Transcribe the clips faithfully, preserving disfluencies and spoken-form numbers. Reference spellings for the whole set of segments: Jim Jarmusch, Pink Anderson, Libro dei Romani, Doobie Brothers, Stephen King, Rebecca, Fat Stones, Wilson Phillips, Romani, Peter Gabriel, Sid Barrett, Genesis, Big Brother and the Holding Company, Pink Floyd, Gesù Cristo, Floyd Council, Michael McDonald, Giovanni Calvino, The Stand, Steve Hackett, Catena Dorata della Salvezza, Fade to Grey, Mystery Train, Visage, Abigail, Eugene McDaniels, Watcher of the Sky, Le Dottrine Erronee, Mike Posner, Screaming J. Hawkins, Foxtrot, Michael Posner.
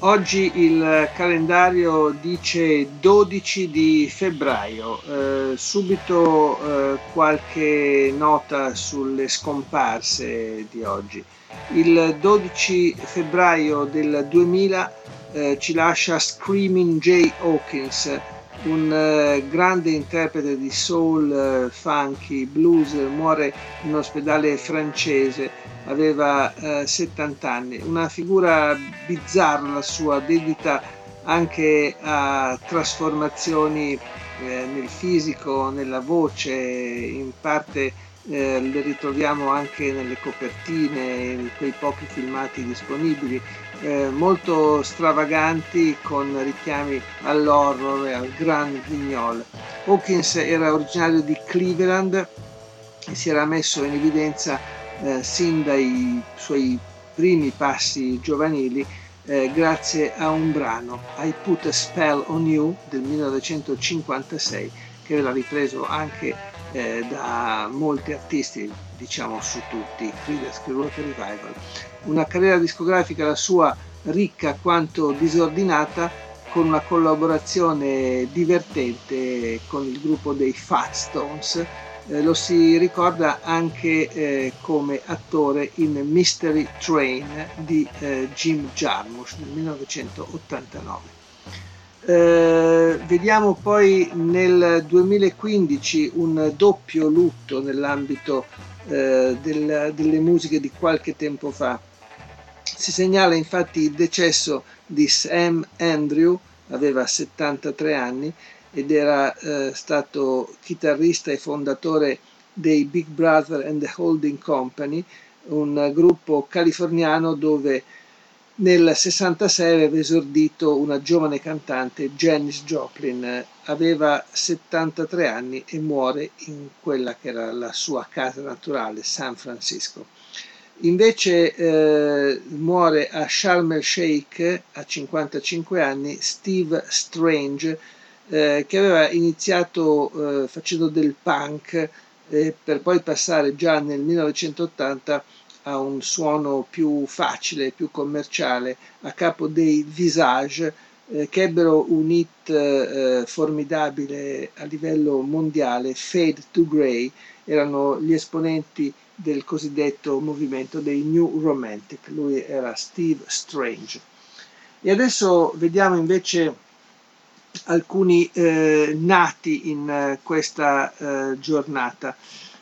Oggi il calendario dice dodici di febbraio, eh, subito eh, qualche nota sulle scomparse di oggi. Il dodici febbraio del duemila eh, ci lascia Screaming J. Hawkins, un eh, grande interprete di soul, eh, funky, blues, muore in un ospedale francese. Aveva eh, settanta anni, una figura bizzarra la sua, dedita anche a trasformazioni eh, nel fisico, nella voce, in parte eh, le ritroviamo anche nelle copertine, in quei pochi filmati disponibili, eh, molto stravaganti con richiami all'horror e al grand guignol. Hawkins era originario di Cleveland e si era messo in evidenza Eh, sin dai suoi primi passi giovanili eh, grazie a un brano, I Put a Spell on You del millenovecentocinquantasei, che era ripreso anche eh, da molti artisti, diciamo su tutti, Creedence Clearwater Revival. Una carriera discografica la sua, ricca quanto disordinata, con una collaborazione divertente con il gruppo dei Fat Stones. Eh, lo si ricorda anche eh, come attore in Mystery Train di eh, Jim Jarmusch nel millenovecentottantanove. Eh, vediamo poi nel duemilaquindici un doppio lutto nell'ambito eh, del, delle musiche di qualche tempo fa. Si segnala infatti il decesso di Sam Andrew, aveva settantatré anni, ed era eh, stato chitarrista e fondatore dei Big Brother and the Holding Company, un gruppo californiano dove nel sessantasei aveva esordito una giovane cantante, Janis Joplin. Aveva settantatré anni e muore in quella che era la sua casa naturale, San Francisco. Invece eh, muore a Sharm el Sheikh a cinquantacinque anni Steve Strange, Eh, che aveva iniziato eh, facendo del punk eh, per poi passare già nel millenovecentottanta a un suono più facile, più commerciale, a capo dei Visage, eh, che ebbero un hit eh, formidabile a livello mondiale, Fade to Grey. Erano gli esponenti del cosiddetto movimento dei New Romantic. Lui era Steve Strange. E adesso vediamo invece alcuni eh, nati in eh, questa eh, giornata.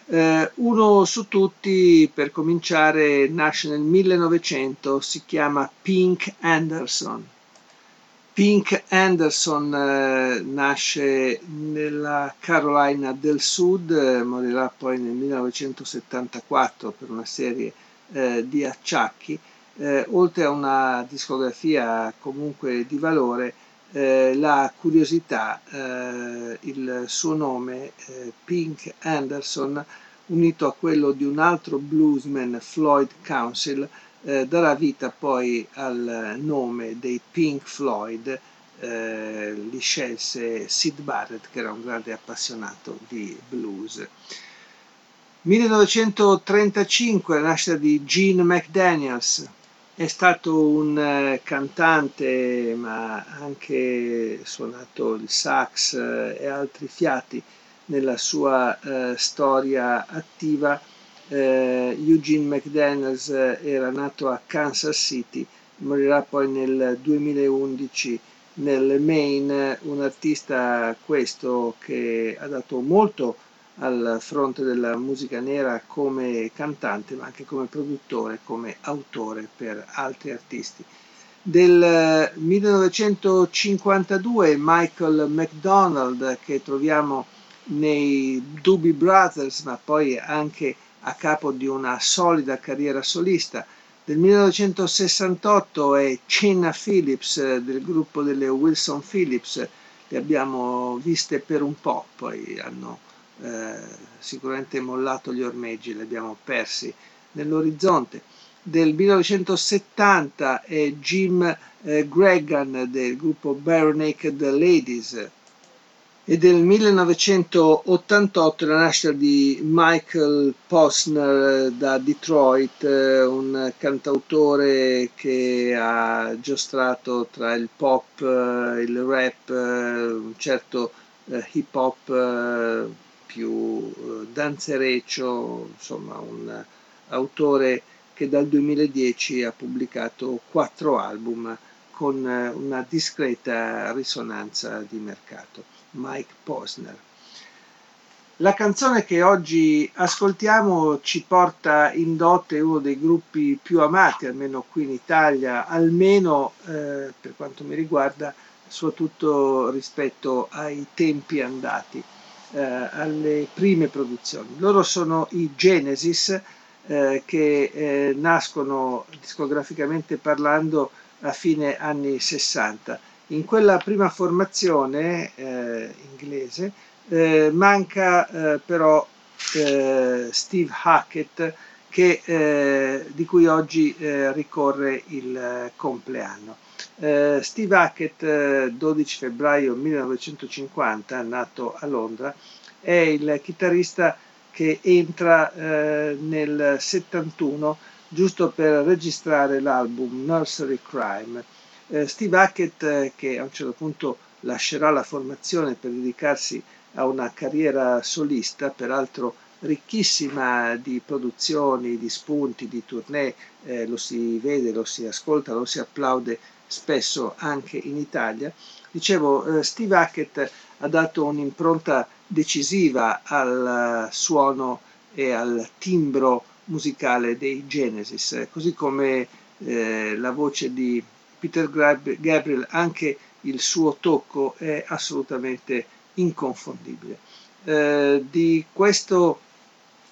Eh, uno su tutti, per cominciare, nasce nel millenovecento, si chiama Pink Anderson. Pink Anderson eh, nasce nella Carolina del Sud, eh, morirà poi nel millenovecentosettantaquattro per una serie eh, di acciacchi. Eh, oltre a una discografia comunque di valore, Eh, la curiosità, eh, il suo nome, eh, Pink Anderson, unito a quello di un altro bluesman, Floyd Council, eh, darà vita poi al nome dei Pink Floyd. Eh, li scelse Sid Barrett, che era un grande appassionato di blues. millenovecentotrentacinque, la nascita di Gene McDaniels. È stato un cantante, ma anche suonato il sax e altri fiati nella sua eh, storia attiva. Eh, Eugene McDaniels era nato a Kansas City, morirà poi nel duemilaundici nel Maine, un artista questo che ha dato molto al fronte della musica nera come cantante, ma anche come produttore, come autore per altri artisti. Del millenovecentocinquantadue Michael McDonald, che troviamo nei Doobie Brothers, ma poi anche a capo di una solida carriera solista, Del millenovecentosessantotto è Chena Phillips del gruppo delle Wilson Phillips, le abbiamo viste per un po', poi hanno eh, sicuramente mollato gli ormeggi, li abbiamo persi nell'orizzonte. Del millenovecentosettanta è Jim eh, Gregan del gruppo Barenaked Ladies, e del millenovecentottantotto la nascita di Michael Posner da Detroit, un cantautore che ha giostrato tra il pop, il rap, un certo hip hop più danzereccio, insomma un autore che dal duemiladieci ha pubblicato quattro album con una discreta risonanza di mercato. Mike Posner. La canzone che oggi ascoltiamo ci porta in dote uno dei gruppi più amati, almeno qui in Italia, almeno eh, per quanto mi riguarda, soprattutto rispetto ai tempi andati, eh, alle prime produzioni. Loro sono i Genesis, eh, che eh, nascono discograficamente parlando a fine anni sessanta. In quella prima formazione eh, inglese eh, manca eh, però eh, Steve Hackett, che, eh, di cui oggi eh, ricorre il compleanno. Eh, Steve Hackett, dodici febbraio millenovecentocinquanta, nato a Londra, è il chitarrista che entra eh, nel settantuno giusto per registrare l'album Nursery Crime. Steve Hackett, che a un certo punto lascerà la formazione per dedicarsi a una carriera solista, peraltro ricchissima di produzioni, di spunti, di tournée, eh, lo si vede, lo si ascolta, lo si applaude spesso anche in Italia. Dicevo, eh, Steve Hackett ha dato un'impronta decisiva al suono e al timbro musicale dei Genesis, così come eh, la voce di Peter Gabriel, anche il suo tocco è assolutamente inconfondibile. Eh, di questo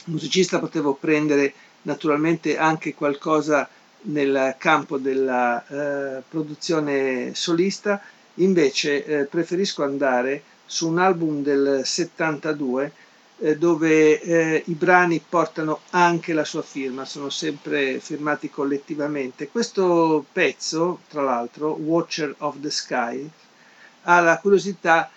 musicista potevo prendere naturalmente anche qualcosa nel campo della eh, produzione solista, invece eh, preferisco andare su un album del settantadue eh, dove eh, i brani portano anche la sua firma, sono sempre firmati collettivamente. Questo pezzo, tra l'altro, Watcher of the Sky, ha la curiosità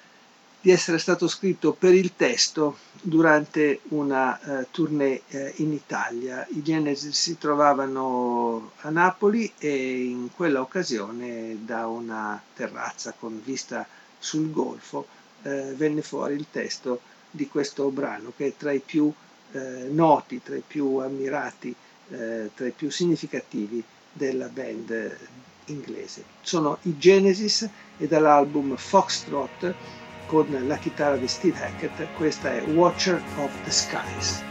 di essere stato scritto per il testo durante una eh, tournée eh, in Italia. I Genesis si trovavano a Napoli e in quella occasione, da una terrazza con vista sul golfo, eh, venne fuori il testo di questo brano, che è tra i più eh, noti, tra i più ammirati, eh, tra i più significativi della band inglese. Sono i Genesis e dall'album Foxtrot, con la chitarra di Steve Hackett, questa è Watcher of the Skies.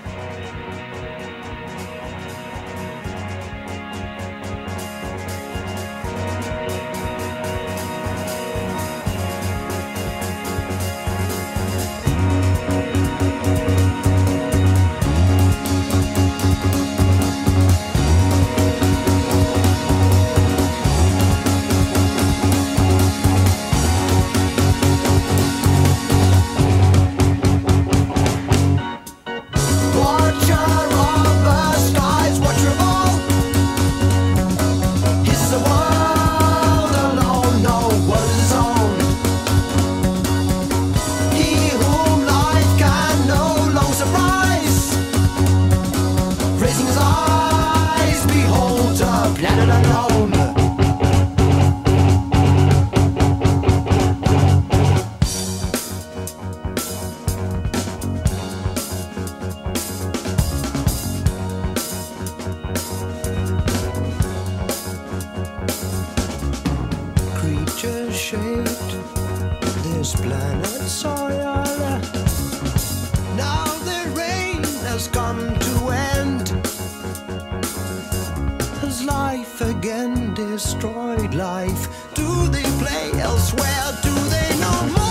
Again destroyed life. Do they play elsewhere? Do they know?